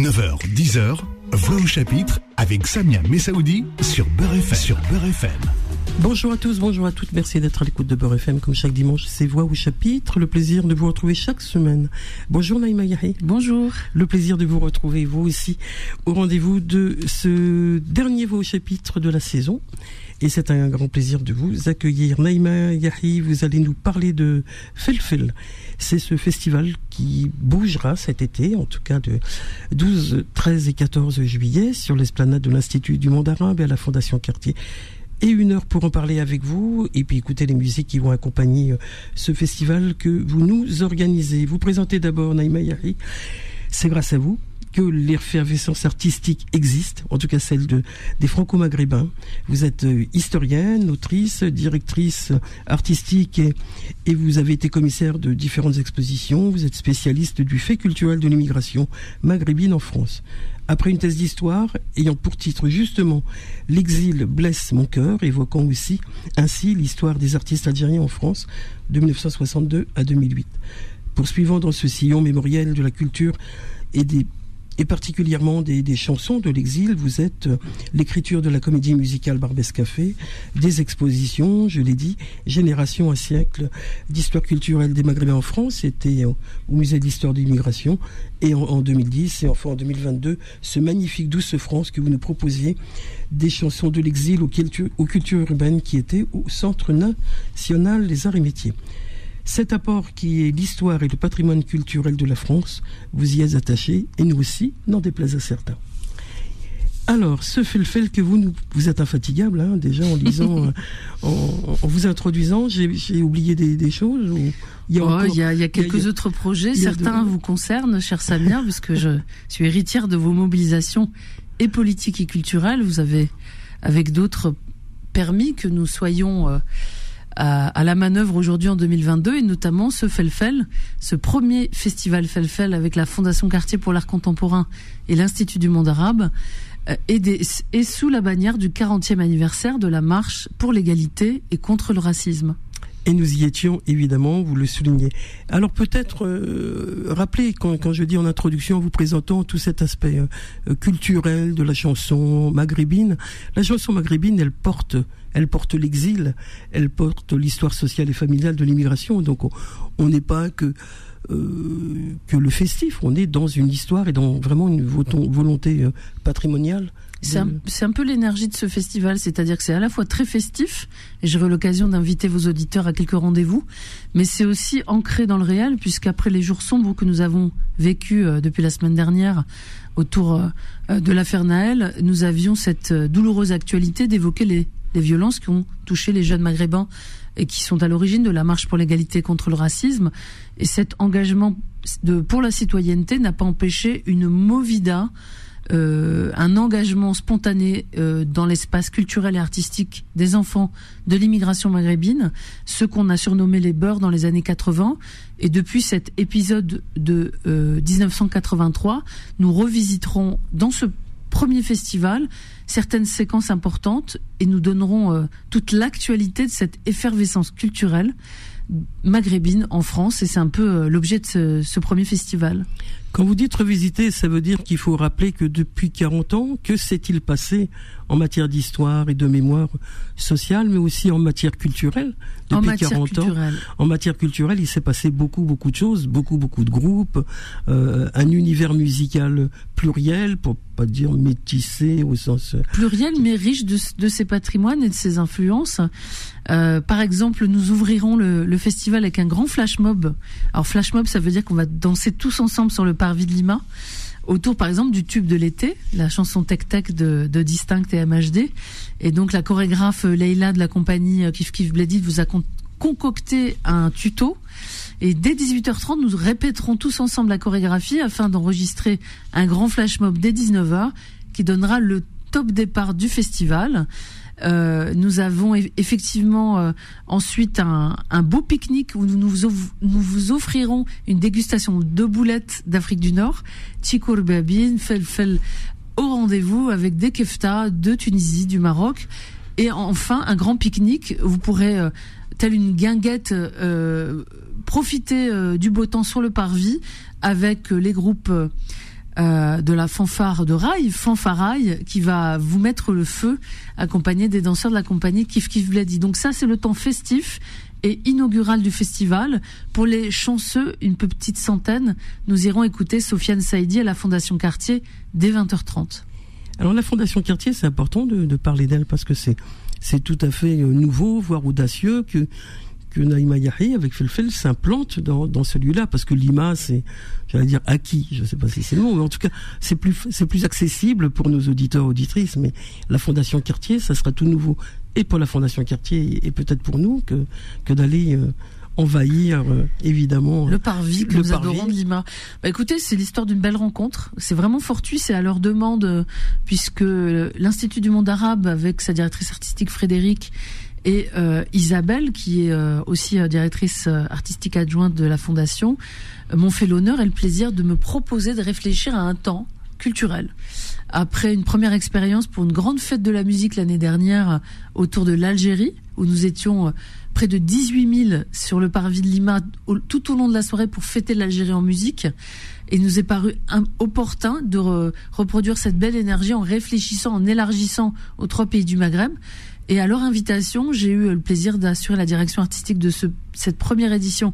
9h-10h, Voix au chapitre avec Samia Messaoudi sur Beur FM. Bonjour à tous, bonjour à toutes, merci d'être à l'écoute de Beur FM comme chaque dimanche, c'est Voix au chapitre, le plaisir de vous retrouver chaque semaine. Bonjour Naïma Huber-Yahi. Bonjour. Le plaisir de vous retrouver, vous aussi, au rendez-vous de ce dernier Voix au chapitre de la saison. Et c'est un grand plaisir de vous accueillir. Naïma Huber-Yahi, vous allez nous parler de FelFel. C'est ce festival qui bougera cet été, en tout cas de 12, 13 et 14 juillet, sur l'esplanade de l'Institut du Monde Arabe et à la Fondation Cartier. Et une heure pour en parler avec vous, et puis écouter les musiques qui vont accompagner ce festival que vous nous organisez. Vous présentez d'abord Naïma Huber-Yahi. C'est grâce à vous que l'effervescence artistique existe, en tout cas celle des franco-maghrébins. Vous êtes historienne, autrice, directrice artistique, et vous avez été commissaire de différentes expositions. Vous êtes spécialiste du fait culturel de l'immigration maghrébine en France. Après une thèse d'histoire ayant pour titre justement « L'exil blesse mon cœur », évoquant aussi ainsi l'histoire des artistes algériens en France de 1962 à 2008. Poursuivant dans ce sillon mémoriel de la culture et particulièrement des chansons de l'exil, vous êtes l'écriture de la comédie musicale Barbès Café, des expositions, je l'ai dit, Génération, un siècle d'histoire culturelle des Maghrébins en France, c'était au musée de l'histoire de l'immigration, et en 2010, et enfin en 2022, ce magnifique Douce France que vous nous proposiez, des chansons de l'exil aux cultures urbaines qui étaient au Centre national des arts et métiers. Cet apport qui est l'histoire et le patrimoine culturel de la France, vous y êtes attachés, et nous aussi, n'en déplaise à certains. Alors, ce FelFel que vous êtes infatigable, hein, déjà en lisant, en vous introduisant, j'ai oublié des choses. Il y a quelques autres projets, certains vous concernent, chère Samia, puisque je suis héritière de vos mobilisations et politiques et culturelles. Vous avez, avec d'autres, permis que nous soyons à la manœuvre aujourd'hui en 2022, et notamment ce FelFel, ce premier festival FelFel avec la Fondation Cartier pour l'art contemporain et l'Institut du Monde Arabe, et sous la bannière du 40e anniversaire de la marche pour l'égalité et contre le racisme. Et nous y étions, évidemment, vous le soulignez. Alors peut-être rappeler, quand je dis en introduction, en vous présentant tout cet aspect culturel de la chanson maghrébine. La chanson maghrébine, elle porte l'exil, elle porte l'histoire sociale et familiale de l'immigration. Donc on n'est pas que le festif, on est dans une histoire et dans vraiment une volonté patrimoniale. C'est un peu l'énergie de ce festival, c'est-à-dire que c'est à la fois très festif, et j'aurai l'occasion d'inviter vos auditeurs à quelques rendez-vous, mais c'est aussi ancré dans le réel, puisqu'après les jours sombres que nous avons vécus depuis la semaine dernière autour de l'affaire Nahel, nous avions cette douloureuse actualité d'évoquer les violences qui ont touché les jeunes maghrébins et qui sont à l'origine de la marche pour l'égalité contre le racisme. Et cet engagement pour la citoyenneté n'a pas empêché une movida, un engagement spontané dans l'espace culturel et artistique des enfants de l'immigration maghrébine, ceux qu'on a surnommés les Beurs dans les années 80. Et depuis cet épisode de 1983, nous revisiterons dans ce premier festival certaines séquences importantes et nous donnerons toute l'actualité de cette effervescence culturelle maghrébine en France, et c'est un peu l'objet de ce premier festival. Quand vous dites revisiter, ça veut dire qu'il faut rappeler que depuis 40 ans, que s'est-il passé en matière d'histoire et de mémoire sociale, mais aussi en matière culturelle. En matière culturelle, il s'est passé beaucoup de choses, beaucoup de groupes, un univers musical pluriel, pour pas dire métissé au sens pluriel, mais riche de ses patrimoines et de ses influences. Par exemple, nous ouvrirons le festival avec un grand flash mob. Alors flash mob, ça veut dire qu'on va danser tous ensemble sur le parvis de Lima, autour par exemple du tube de l'été, la chanson Tec Tec de Distinct et MHD. Et donc la chorégraphe Leila de la compagnie Kif Kif Bladi vous a concocté un tuto. Et dès 18h30, nous répéterons tous ensemble la chorégraphie afin d'enregistrer un grand flash mob dès 19h qui donnera le top départ du festival. Nous avons effectivement ensuite un beau pique-nique où nous vous offrirons une dégustation de boulettes d'Afrique du Nord, Tchikour Babine, FelFel au rendez-vous avec des keftas de Tunisie, du Maroc, et enfin un grand pique-nique. Vous pourrez, telle une guinguette, profiter du beau temps sur le parvis avec les groupes de la fanfare de rail, fanfaraille, qui va vous mettre le feu, accompagné des danseurs de la compagnie Kif Kif Bladi. Donc ça, c'est le temps festif et inaugural du festival. Pour les chanceux, une petite centaine, nous irons écouter Sofiane Saïdi à la Fondation Cartier dès 20h30. Alors la Fondation Cartier, c'est important de parler d'elle parce que c'est tout à fait nouveau, voire audacieux que Naïma Huber-Yahi avec FelFel s'implante dans ce lieu-là, parce que Lima, c'est, j'allais dire, acquis, je ne sais pas si c'est le mot, mais en tout cas, c'est plus accessible pour nos auditeurs, auditrices, mais la Fondation Cartier, ça sera tout nouveau, et pour la Fondation Cartier, et peut-être pour nous, que d'aller envahir, évidemment, le parvis que nous adorons de Lima. Bah, écoutez, c'est l'histoire d'une belle rencontre. C'est vraiment fortuit, c'est à leur demande, puisque l'Institut du Monde Arabe, avec sa directrice artistique Frédéric, et Isabelle, qui est aussi directrice artistique adjointe de la Fondation, m'ont fait l'honneur et le plaisir de me proposer de réfléchir à un temps culturel. Après une première expérience pour une grande fête de la musique l'année dernière autour de l'Algérie, où nous étions près de 18 000 sur le parvis de Lima tout au long de la soirée pour fêter l'Algérie en musique, et il nous est paru opportun de reproduire cette belle énergie en réfléchissant, en élargissant aux 3 pays du Maghreb. Et à leur invitation, j'ai eu le plaisir d'assurer la direction artistique de cette première édition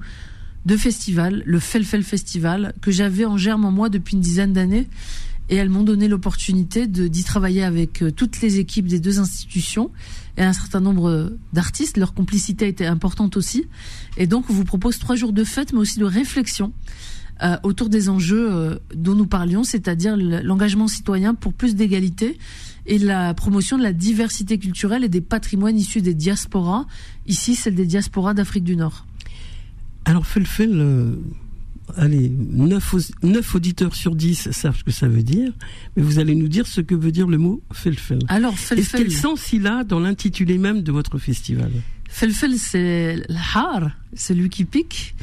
de festival, le FelFel Festival, que j'avais en germe en moi depuis une dizaine d'années. Et elles m'ont donné l'opportunité d'y travailler avec toutes les équipes des deux institutions et un certain nombre d'artistes. Leur complicité était importante aussi. Et donc, on vous propose 3 jours de fête, mais aussi de réflexion autour des enjeux dont nous parlions, c'est-à-dire l'engagement citoyen pour plus d'égalité et la promotion de la diversité culturelle et des patrimoines issus des diasporas, ici celle des diasporas d'Afrique du Nord. Alors FelFel, 9 auditeurs sur 10 savent ce que ça veut dire, mais vous allez nous dire ce que veut dire le mot FelFel. Alors FelFel, quel sens il a dans l'intitulé même de votre festival? FelFel, c'est l'har, celui qui pique.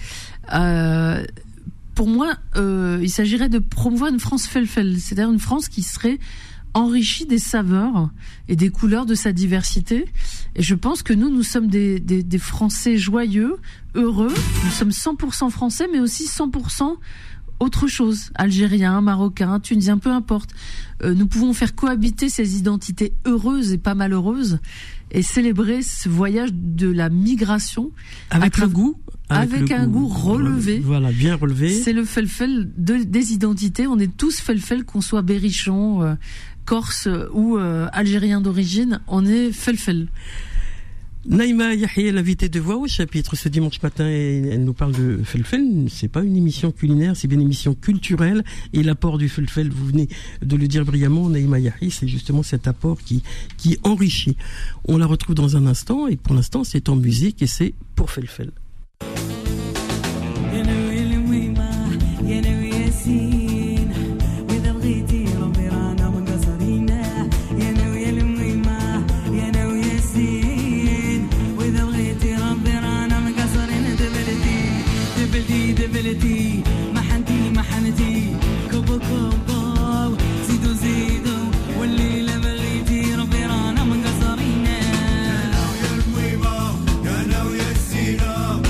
Pour moi, il s'agirait de promouvoir une France FelFel, c'est-à-dire une France qui serait enrichi des saveurs et des couleurs de sa diversité. Et je pense que nous sommes des Français joyeux, heureux. Nous sommes 100% Français, mais aussi 100% autre chose. Algériens, Marocains, Tunisiens, peu importe. Nous pouvons faire cohabiter ces identités heureuses et pas malheureuses et célébrer ce voyage de la migration. Avec le goût. Avec un goût relevé. Voilà, bien relevé. C'est le FelFel des identités. On est tous FelFel, qu'on soit berrichon, Corse ou Algérien d'origine, on est FelFel. Naïma Huber-Yahi est l'invitée de Voix au Chapitre ce dimanche matin et elle nous parle de FelFel. C'est pas une émission culinaire, c'est bien une émission culturelle et l'apport du FelFel, vous venez de le dire brillamment, Naïma Huber-Yahi, c'est justement cet apport qui enrichit. On la retrouve dans un instant et pour l'instant c'est en musique et c'est pour FelFel. Zidou, والليلة مليتي ربي رانا منقصرين. يا ناوية الميمة يا ناوية السينا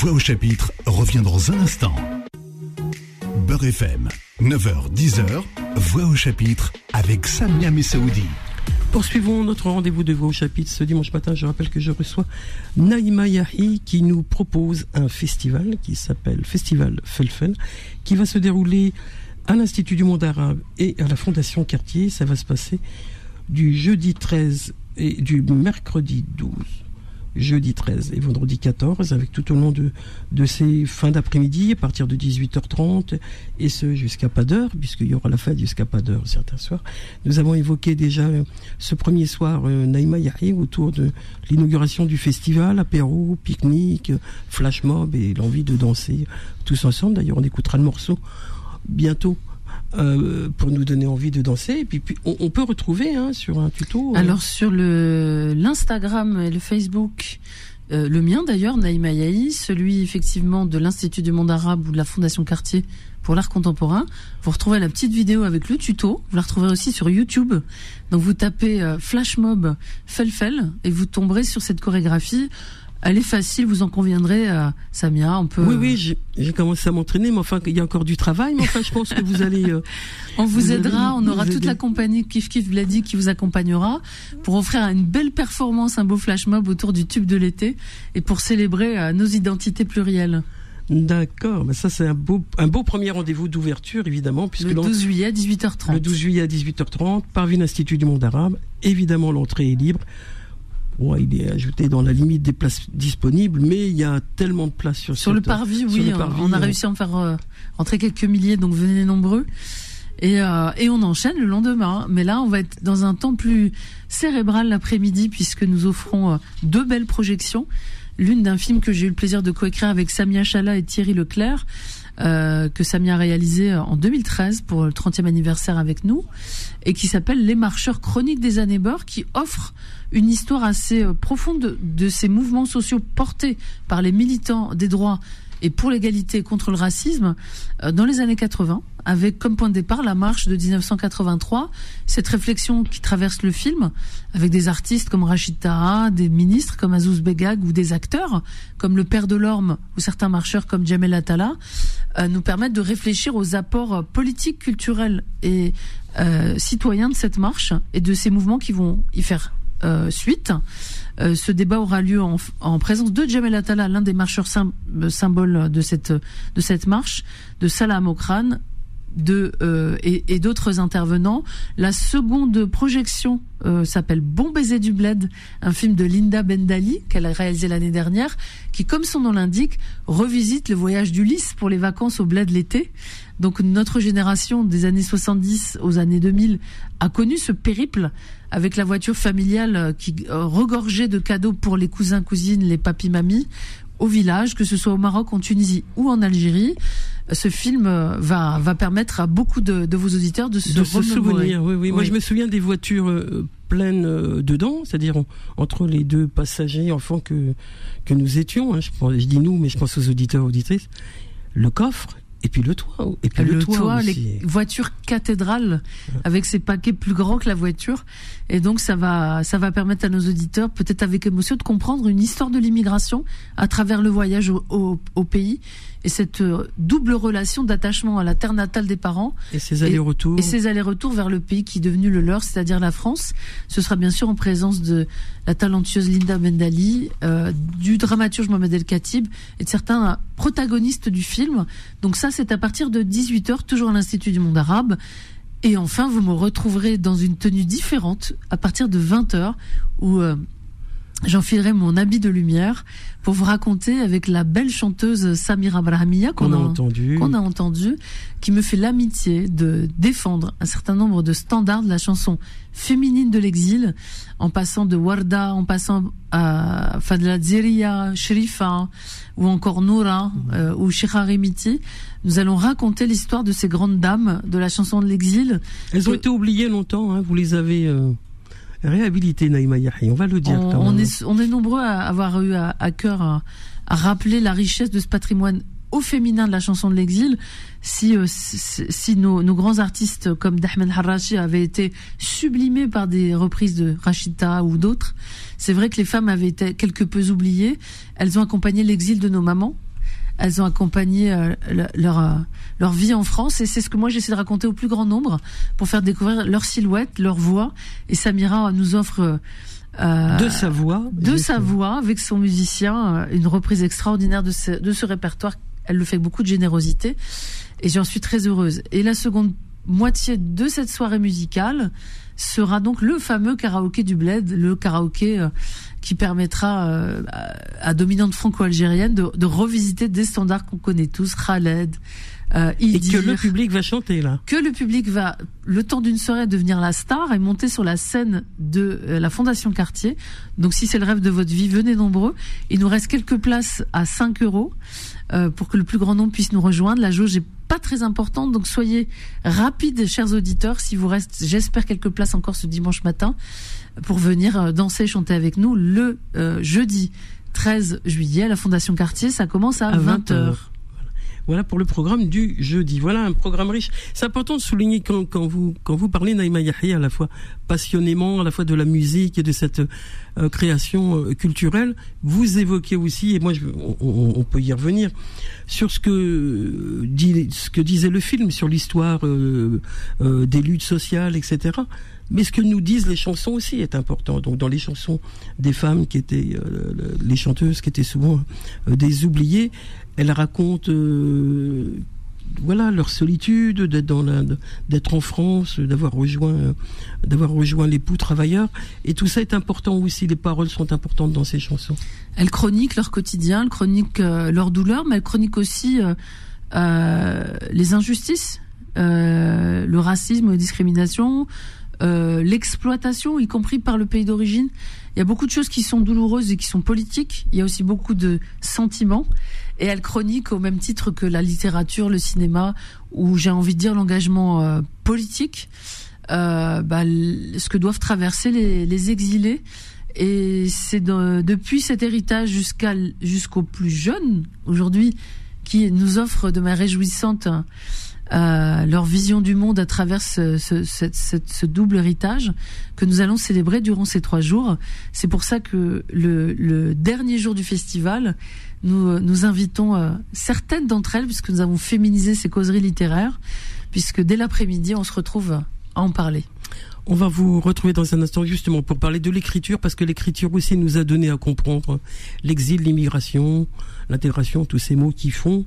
Voix au chapitre revient dans un instant. Beur FM, 9h-10h, Voix au chapitre avec Samia Messaoudi. Poursuivons notre rendez-vous de Voix au chapitre ce dimanche matin. Je rappelle que je reçois Naïma Yahi qui nous propose un festival qui s'appelle Festival FelFel qui va se dérouler à l'Institut du Monde Arabe et à la Fondation Cartier. Ça va se passer du jeudi 13 et du mercredi 12. Jeudi 13 et vendredi 14, avec tout au long de ces fins d'après-midi, à partir de 18h30, et ce jusqu'à pas d'heure, puisqu'il y aura la fête jusqu'à pas d'heure certains soirs. Nous avons évoqué déjà ce premier soir Naïma Yahi autour de l'inauguration du festival, apéro, pique-nique, flash mob et l'envie de danser tous ensemble. D'ailleurs, on écoutera le morceau bientôt. Pour nous donner envie de danser. Et puis on peut retrouver sur un tuto. Alors sur l'Instagram et le Facebook, le mien d'ailleurs, Naïma Yahi, celui effectivement de l'Institut du Monde Arabe ou de la Fondation Cartier pour l'art contemporain. Vous retrouvez la petite vidéo avec le tuto. Vous la retrouverez aussi sur YouTube. Donc vous tapez Flash Mob FelFel et vous tomberez sur cette chorégraphie. Elle est facile, vous en conviendrez, Samia, on peut... Oui, j'ai commencé à m'entraîner, mais enfin, il y a encore du travail, mais enfin, je pense que vous allez... on vous aidera, on aura toute la compagnie Kif Kif Bladi qui vous accompagnera pour offrir une belle performance, un beau flash mob autour du tube de l'été et pour célébrer nos identités plurielles. D'accord, mais ça c'est un beau premier rendez-vous d'ouverture évidemment puisque le 12 juillet à 18h30. Le 12 juillet à 18h30, parvis l'Institut du Monde Arabe, évidemment l'entrée est libre. Ouais, il est ajouté dans la limite des places disponibles, mais il y a tellement de places sur le parvis. Oui, le parvis, on a réussi à en faire entrer quelques milliers, donc venez nombreux. Et on enchaîne le lendemain. Mais là, on va être dans un temps plus cérébral l'après-midi, puisque nous offrons deux belles projections. L'une d'un film que j'ai eu le plaisir de coécrire avec Samia Chalah et Thierry Leclerc, que Samia a réalisé en 2013 pour le 30e anniversaire avec nous, et qui s'appelle Les Marcheurs, chroniques des années Boom, qui offre une histoire assez profonde de ces mouvements sociaux portés par les militants des droits et pour l'égalité et contre le racisme dans les années 80, avec comme point de départ la marche de 1983, cette réflexion qui traverse le film, avec des artistes comme Rachid Taha, des ministres comme Azouz Begag ou des acteurs comme le père de l'Orme ou certains marcheurs comme Djamel Atallah, nous permettent de réfléchir aux apports politiques, culturels et citoyens de cette marche et de ces mouvements qui vont y faire suite. Ce débat aura lieu en présence de Djamel Atallah, l'un des marcheurs symboles de cette marche, de Salah Mokrane et d'autres intervenants. La seconde projection s'appelle Bon baisson du bled, un film de Linda Bendali qu'elle a réalisé l'année dernière, qui, comme son nom l'indique, revisite le voyage d'Ulysse pour les vacances au bled l'été. Donc notre génération des années 70 aux années 2000 a connu ce périple avec la voiture familiale qui regorgeait de cadeaux pour les cousins, cousines, les papis, mamies au village, que ce soit au Maroc, en Tunisie ou en Algérie. Ce film va permettre à beaucoup de vos auditeurs de se souvenir. Oui. Moi, je me souviens des voitures pleines dedans, c'est-à-dire entre les deux passagers, enfants que nous étions. Je dis nous, mais je pense aux auditeurs, auditrices. Le coffre. Et puis le toit. Et puis le toit, les voitures cathédrales avec ces paquets plus grands que la voiture. Et donc ça va permettre à nos auditeurs, peut-être avec émotion, de comprendre une histoire de l'immigration à travers le voyage au pays et cette double relation d'attachement à la terre natale des parents et ses allers-retours vers le pays qui est devenu le leur, c'est-à-dire la France. Ce sera bien sûr en présence de la talentueuse Linda Bendali, du dramaturge Mohamed El Khatib et de certains protagonistes du film. Donc ça, c'est à partir de 18h, toujours à l'Institut du Monde Arabe. Et enfin, vous me retrouverez dans une tenue différente à partir de 20h où j'enfilerai mon habit de lumière pour vous raconter avec la belle chanteuse Samira Brahmiya qu'on a entendue, qui me fait l'amitié de défendre un certain nombre de standards de la chanson féminine de l'exil, en passant de Warda, en passant à Fadla Dzeria, Chérifa ou encore Noura ou Cheikha Rimitti. Nous allons raconter l'histoire de ces grandes dames de la chanson de l'exil. Elles ont été oubliées longtemps, vous les avez... Réhabilité, Naïma Yahi, on va le dire. On est nombreux à avoir eu à cœur à rappeler la richesse de ce patrimoine au féminin de la chanson de l'exil. Si nos grands artistes comme Dahmane Harrachi avaient été sublimés par des reprises de Rachid Taha ou d'autres, c'est vrai que les femmes avaient été quelque peu oubliées. Elles ont accompagné l'exil de nos mamans, elles ont accompagné leur vie en France, et c'est ce que moi j'essaie de raconter au plus grand nombre pour faire découvrir leur silhouette, leur voix. Et Samira nous offre de sa voix avec son musicien une reprise extraordinaire de ce répertoire. Elle le fait avec beaucoup de générosité et j'en suis très heureuse. Et la seconde moitié de cette soirée musicale sera donc le fameux karaoké du Bled, le karaoké qui permettra à dominante franco-algérienne de revisiter des standards qu'on connaît tous, Khaled, Idir. Et que le public va chanter là. Que le public va, le temps d'une soirée, devenir la star et monter sur la scène de la Fondation Cartier. Donc si c'est le rêve de votre vie, venez nombreux. Il nous reste quelques places à €5 pour que le plus grand nombre puisse nous rejoindre. La jauge est pas très importante, donc soyez rapides, chers auditeurs. Si vous reste, j'espère, quelques places encore ce dimanche matin pour venir danser et chanter avec nous le jeudi 13 juillet à la Fondation Cartier. Ça commence à 20h. Voilà pour le programme du jeudi. Voilà un programme riche. C'est important de souligner quand vous parlez, Naïma Yahi, à la fois passionnément, à la fois de la musique et de cette création culturelle, vous évoquez aussi, et moi on peut y revenir, sur ce que disait le film, sur l'histoire des luttes sociales, etc. Mais ce que nous disent les chansons aussi est important. Donc dans les chansons des femmes qui étaient les chanteuses qui étaient souvent des oubliées, elles racontent leur solitude d'être d'être en France, d'avoir rejoint les l'époux travailleurs, et tout ça est important aussi. Les paroles sont importantes dans ces chansons. Elles chroniquent leur quotidien, elles chroniquent leur douleur, mais elles chroniquent aussi les injustices, le racisme, les discriminations, l'exploitation, y compris par le pays d'origine. Il y a beaucoup de choses qui sont douloureuses et qui sont politiques. Il y a aussi beaucoup de sentiments. Et elle chronique au même titre que la littérature, le cinéma, ou j'ai envie de dire l'engagement politique, ce que doivent traverser les exilés. Et c'est depuis cet héritage jusqu'aux plus jeunes, aujourd'hui, qui nous offrent de manière réjouissante leur vision du monde à travers ce double héritage que nous allons célébrer durant ces 3 jours. C'est pour ça que le dernier jour du festival, nous invitons certaines d'entre elles, puisque nous avons féminisé ces causeries littéraires, puisque dès l'après-midi, on se retrouve à en parler. On va vous retrouver dans un instant justement pour parler de l'écriture, parce que l'écriture aussi nous a donné à comprendre l'exil, l'immigration, l'intégration, tous ces mots qui font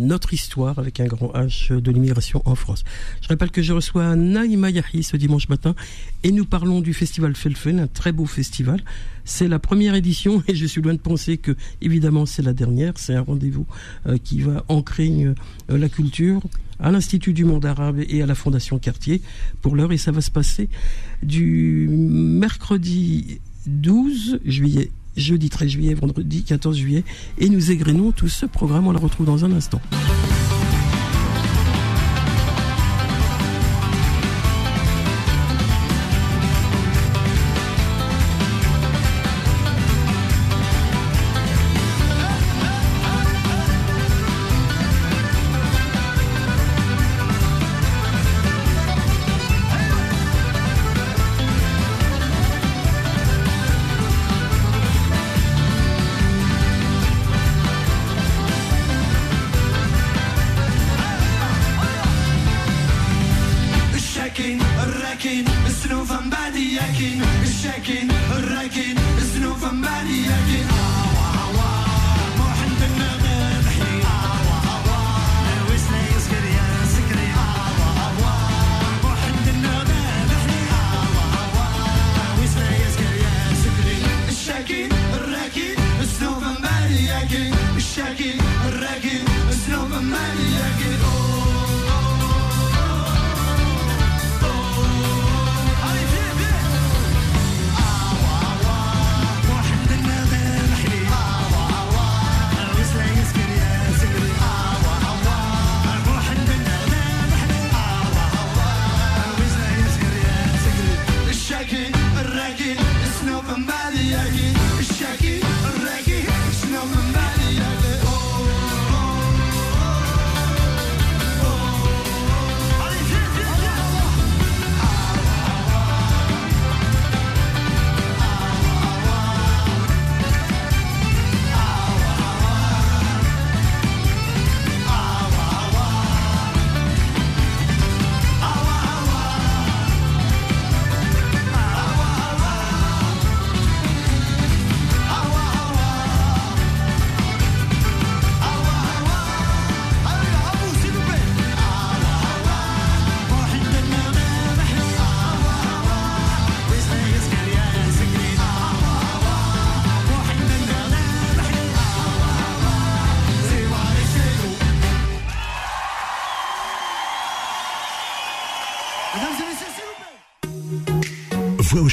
notre histoire avec un grand H de l'immigration en France. Je rappelle que je reçois Naïma Yahi ce dimanche matin et nous parlons du festival FelFel, un très beau festival. C'est la première édition et je suis loin de penser que, évidemment, c'est la dernière. C'est un rendez-vous qui va ancrer la culture à l'Institut du Monde Arabe et à la Fondation Cartier pour l'heure. Et ça va se passer du mercredi 12 juillet, jeudi 13 juillet, vendredi 14 juillet. Et nous égrenons tout ce programme. On le retrouve dans un instant.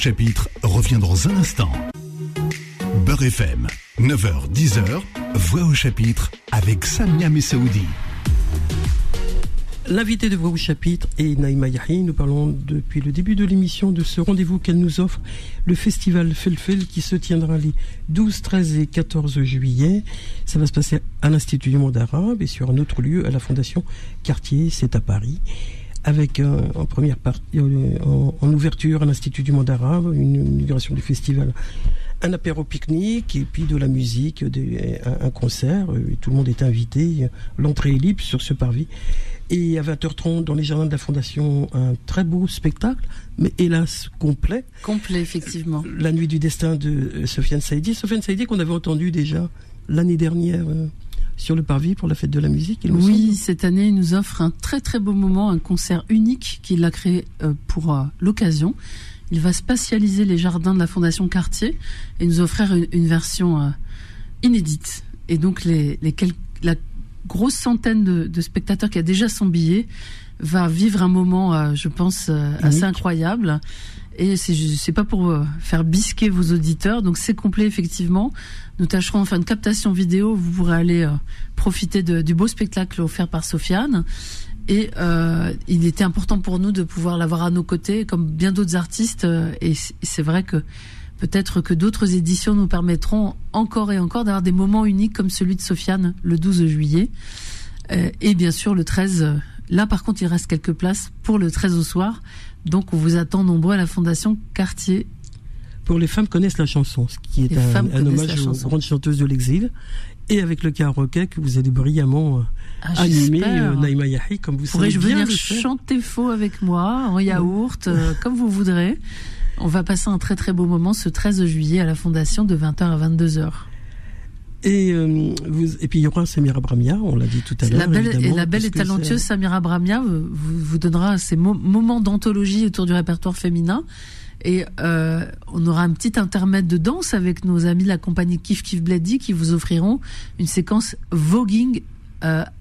Chapitre revient dans un instant. Beur FM, 9h-10h, Voix au Chapitre avec Samia Messaoudi. L'invité de Voix au Chapitre est Naïma Huber-Yahi. Nous parlons depuis le début de l'émission de ce rendez-vous qu'elle nous offre, le Festival FelFel, qui se tiendra les 12, 13 et 14 juillet. Ça va se passer à l'Institut du Monde Arabe et sur un autre lieu, à la Fondation Cartier, c'est à Paris. Avec en première partie, en ouverture, à l'Institut du Monde Arabe, une inauguration du festival, un apéro pique-nique et puis de la musique, un concert. Tout le monde est invité. L'entrée est libre sur ce parvis. Et à 20h30, dans les jardins de la Fondation, un très beau spectacle, mais hélas complet. Complet, effectivement. La nuit du destin de Sofiane Saïdi. Sofiane Saïdi qu'on avait entendu déjà l'année dernière sur le parvis pour la fête de la musique. Oui, cette année, il nous offre un très très beau moment, un concert unique qu'il a créé pour l'occasion. Il va spatialiser les jardins de la Fondation Cartier et nous offrir une version inédite. Et donc, la grosse centaine de spectateurs qui a déjà son billet va vivre un moment, je pense, assez incroyable. Et c'est pas pour faire bisquer vos auditeurs, donc c'est complet effectivement. Nous tâcherons en faire une captation vidéo, vous pourrez aller profiter du beau spectacle offert par Sofiane. Et il était important pour nous de pouvoir l'avoir à nos côtés, comme bien d'autres artistes, et c'est vrai que peut-être que d'autres éditions nous permettront encore et encore d'avoir des moments uniques comme celui de Sofiane le 12 juillet. Et bien sûr le 13, là par contre il reste quelques places pour le 13 au soir. Donc on vous attend nombreux à la Fondation Cartier. Pour les femmes connaissent la chanson, ce qui est un hommage aux grandes chanteuses de l'exil. Et avec le karaoké que vous allez brillamment animer, Naïma Huber-Yahi, comme vous savez bien. Pourrais-je venir chanter faux avec moi, en yaourt, comme vous voudrez. On va passer un très très beau moment ce 13 juillet à la Fondation de 20h à 22h. Et puis il y aura Samira Brahmiya, on l'a dit tout à l'heure. La belle et talentueuse Samira Brahmiya vous donnera ces moments d'anthologie autour du répertoire féminin. Et on aura un petit intermède de danse avec nos amis de la compagnie Kif Kif Bladi qui vous offriront une séquence voguing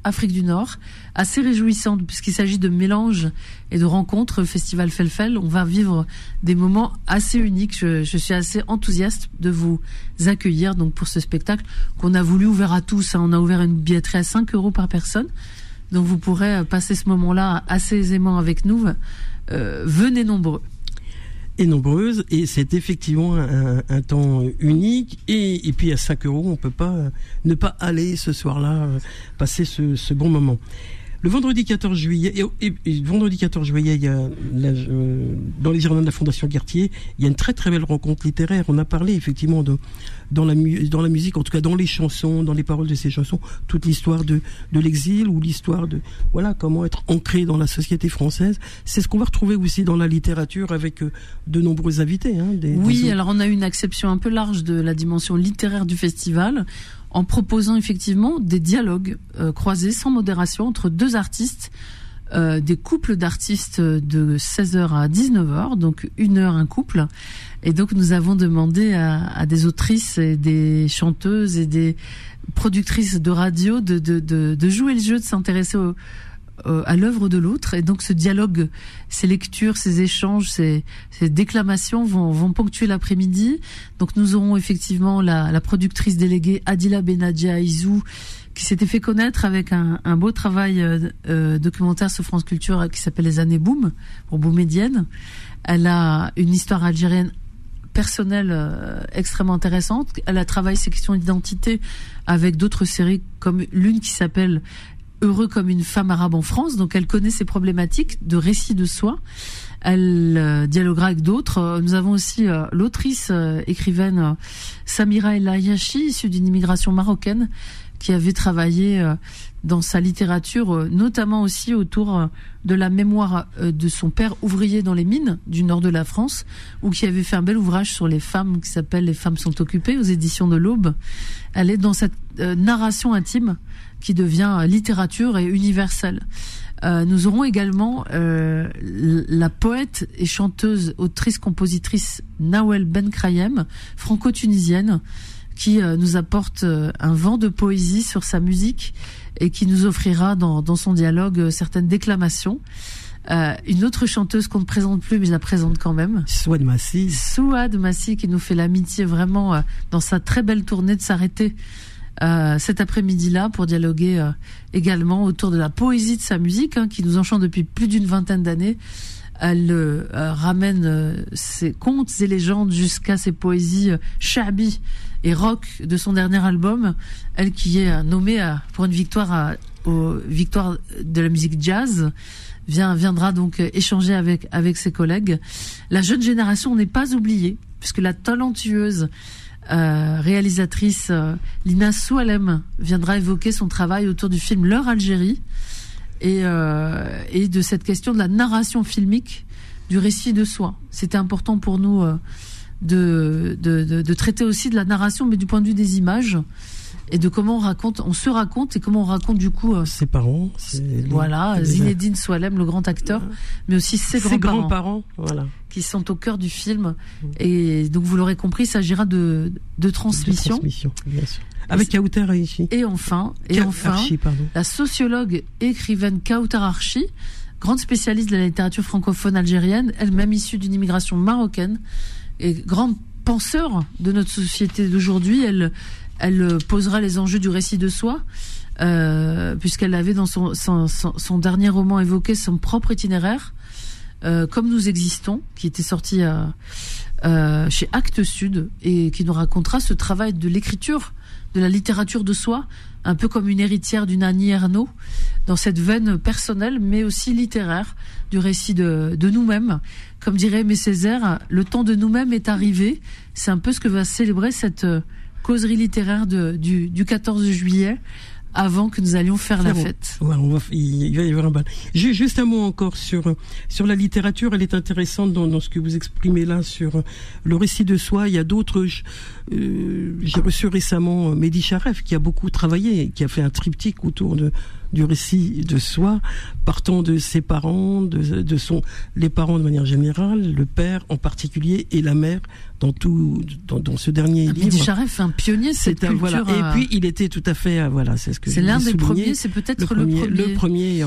Afrique du Nord, assez réjouissante puisqu'il s'agit de mélanges et de rencontres. Festival FelFel, on va vivre des moments assez uniques. Je suis assez enthousiaste de vous accueillir donc pour ce spectacle qu'on a voulu ouvert à tous. On a ouvert une billetterie à 5 € par personne, donc vous pourrez passer ce moment-là assez aisément avec nous. Venez nombreux. Et nombreuses, et c'est effectivement un temps unique, et puis à 5 €, on ne peut pas ne pas aller ce soir-là, passer ce bon moment. Le vendredi 14 juillet, il y a dans les jardins de la Fondation Cartier, il y a une très très belle rencontre littéraire. On a parlé effectivement dans la musique, en tout cas dans les chansons, dans les paroles de ces chansons, toute l'histoire de l'exil ou l'histoire de comment être ancré dans la société française. C'est ce qu'on va retrouver aussi dans la littérature avec de nombreux invités. Alors on a eu une acception un peu large de la dimension littéraire du festival, en proposant effectivement des dialogues croisés sans modération entre deux artistes, des couples d'artistes de 16h à 19h, donc une heure un couple. Et donc nous avons demandé à des autrices et des chanteuses et des productrices de radio de jouer le jeu, de s'intéresser à l'œuvre de l'autre. Et donc ce dialogue, ces lectures, ces échanges, ces déclamations vont ponctuer l'après-midi. Donc nous aurons effectivement la productrice déléguée Adila Benadji Aizou, qui s'était fait connaître avec un beau travail documentaire sur France Culture qui s'appelle Les années Boom, pour Boumédienne. Elle a une histoire algérienne personnelle extrêmement intéressante. Elle a travaillé ses questions d'identité avec d'autres séries, comme l'une qui s'appelle Heureux comme une femme arabe en France, donc elle connaît ces problématiques de récit de soi. Elle dialoguera avec d'autres. Nous avons aussi l'autrice écrivaine Samira Brahmiya, issue d'une immigration marocaine, qui avait travaillé dans sa littérature, notamment aussi autour de la mémoire de son père ouvrier dans les mines du nord de la France, ou qui avait fait un bel ouvrage sur les femmes qui s'appelle Les femmes sont occupées, aux éditions de l'Aube. Elle est dans cette narration intime qui devient littérature et universelle. Nous aurons également la poète et chanteuse, autrice, compositrice Nawel Ben Krayem, franco-tunisienne, qui nous apporte un vent de poésie sur sa musique et qui nous offrira dans son dialogue certaines déclamations. Une autre chanteuse qu'on ne présente plus, mais je la présente quand même. Souad Massi, qui nous fait l'amitié vraiment dans sa très belle tournée de s'arrêter cet après-midi-là pour dialoguer également autour de la poésie de sa musique, hein, qui nous enchante depuis plus d'une vingtaine d'années. Elle ramène ses contes et légendes jusqu'à ses poésies shabi et rock de son dernier album. Elle qui est nommée pour une victoire aux victoires de la musique jazz, viendra donc échanger avec ses collègues. La jeune génération n'est pas oubliée, puisque la talentueuse réalisatrice Lina Soualem viendra évoquer son travail autour du film Leur Algérie et de cette question de la narration filmique du récit de soi. C'était important pour nous de traiter aussi de la narration, mais du point de vue des images et de comment on se raconte et comment on raconte du coup ses parents, Zinedine Soualem, le grand acteur, mais aussi ses grands-parents, voilà, qui sont au cœur du film. Et donc vous l'aurez compris, il s'agira de transmission. De transmission, bien sûr. Avec Kautar Harrachi. Et enfin, la sociologue et écrivaine Kautar Harrachi, grande spécialiste de la littérature francophone algérienne, elle-même issue d'une immigration marocaine et grande penseur de notre société d'aujourd'hui. Elle posera les enjeux du récit de soi, puisqu'elle avait dans son dernier roman évoqué son propre itinéraire, Comme nous existons, qui était sorti chez Actes Sud, et qui nous racontera ce travail de l'écriture, de la littérature de soi, un peu comme une héritière d'une Annie Ernaux, dans cette veine personnelle, mais aussi littéraire, du récit de nous-mêmes. Comme dirait Aimé Césaire, le temps de nous-mêmes est arrivé. C'est un peu ce que va célébrer cette causerie littéraire du 14 juillet, avant que nous allions faire la fête. Ouais, il va y avoir un bal. J'ai juste un mot encore sur la littérature. Elle est intéressante dans ce que vous exprimez là, sur le récit de soi. Il y a d'autres... j'ai reçu récemment Mehdi Charef, qui a beaucoup travaillé, qui a fait un triptyque autour du récit de soi, partant de ses parents, les parents de manière générale, le père en particulier, et la mère dans ce dernier livre. Mehdi Charef, un pionnier, cette culture. Voilà. Et puis il était tout à fait, voilà, c'est ce que c'est l'un des premiers, c'est peut-être le premier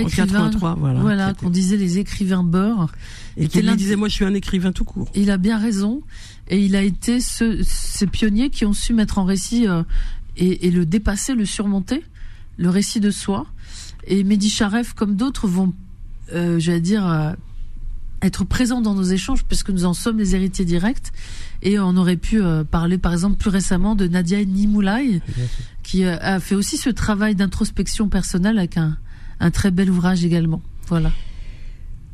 écrivain en 83, voilà qu'on disait les écrivains beurre. Et qui lui disait, moi je suis un écrivain tout court. Il a bien raison, et il a été ces pionniers qui ont su mettre en récit et le dépasser, le surmonter, le récit de soi. Et Mehdi Charef, comme d'autres, vont être présents dans nos échanges, puisque nous en sommes les héritiers directs. Et on aurait pu parler, par exemple, plus récemment de Nadia Nimoulay, qui a fait aussi ce travail d'introspection personnelle avec un très bel ouvrage également. Voilà.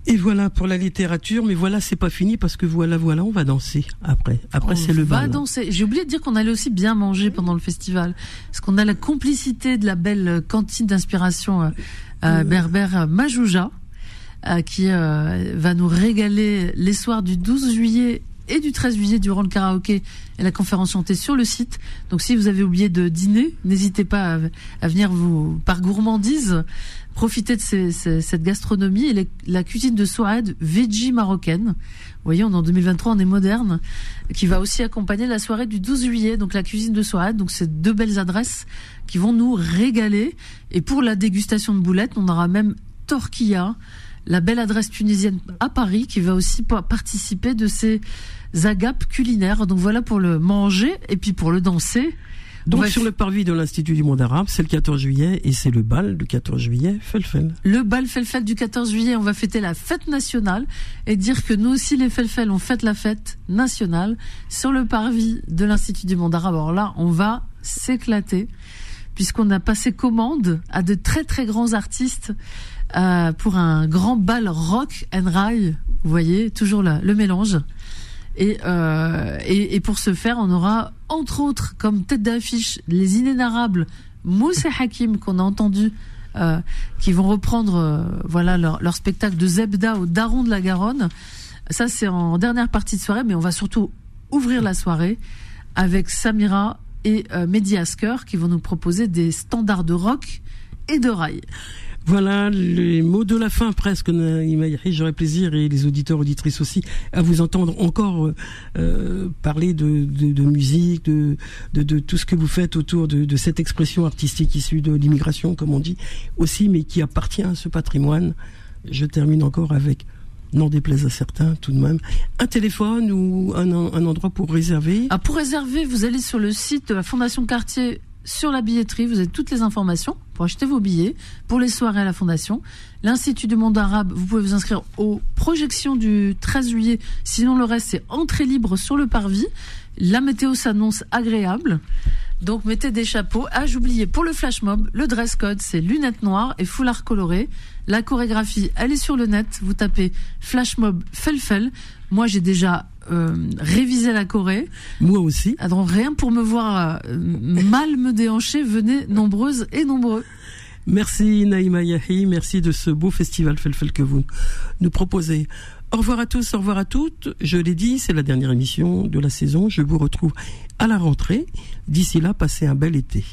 Et voilà pour la littérature, mais c'est pas fini, parce que on va danser après. Après, c'est le bal. On va danser. J'ai oublié de dire qu'on allait aussi bien manger pendant le festival. Parce qu'on a la complicité de la belle cantine d'inspiration berbère Majouja, qui va nous régaler les soirs du 12 juillet et du 13 juillet durant le karaoké et la conférence chantée sur le site. Donc si vous avez oublié de dîner, n'hésitez pas à venir vous, par gourmandise, profiter de cette gastronomie et la cuisine de Souad, veggie marocaine. Vous voyez, en 2023, on est moderne, qui va aussi accompagner la soirée du 12 juillet, donc la cuisine de Souad. Donc c'est deux belles adresses qui vont nous régaler. Et pour la dégustation de boulettes, on aura même Torquilla, la belle adresse tunisienne à Paris, qui va aussi participer de ces agapes culinaires. Donc voilà pour le manger et puis pour le danser. Donc sur le parvis de l'Institut du Monde Arabe, c'est le 14 juillet et c'est le bal du 14 juillet FelFel. Le bal FelFel du 14 juillet, on va fêter la fête nationale et dire que nous aussi les FelFel, on fête la fête nationale sur le parvis de l'Institut du Monde Arabe. Alors là, on va s'éclater, puisqu'on a passé commande à de très très grands artistes pour un grand bal rock and rail, vous voyez, toujours là, le mélange. Et pour ce faire, on aura entre autres comme tête d'affiche les inénarrables Moussa Hakim, qu'on a entendu, qui vont reprendre leur spectacle de Zebda au Daron de la Garonne. Ça, c'est en dernière partie de soirée, mais on va surtout ouvrir la soirée avec Samira et Mehdi Asker, qui vont nous proposer des standards de rock et de rail. Voilà les mots de la fin presque, Naïma Yahi. J'aurais plaisir, et les auditeurs, auditrices aussi, à vous entendre encore parler de musique, de tout ce que vous faites autour de cette expression artistique issue de l'immigration, comme on dit aussi, mais qui appartient à ce patrimoine je termine encore avec, n'en déplaise à certains tout de même, un téléphone ou un endroit pour réserver. Ah, pour réserver, vous allez sur le site de la Fondation Cartier, sur la billetterie, vous avez toutes les informations pour acheter vos billets, pour les soirées à la Fondation. L'Institut du Monde Arabe, vous pouvez vous inscrire aux projections du 13 juillet, sinon le reste c'est entrée libre sur le parvis. La météo s'annonce agréable, donc mettez des chapeaux. Ah, j'oubliais, pour le flash mob, le dress code c'est lunettes noires et foulard coloré. La chorégraphie, elle est sur le net, vous tapez flash mob FelFel. Moi j'ai déjà réviser la Corée. Moi aussi. Alors, rien pour me voir mal me déhancher. Venez nombreuses et nombreux. Merci Naïma Yahi, merci de ce beau festival FelFel que vous nous proposez. Au revoir à tous, au revoir à toutes. Je l'ai dit, c'est la dernière émission de la saison. Je vous retrouve à la rentrée. D'ici là, passez un bel été.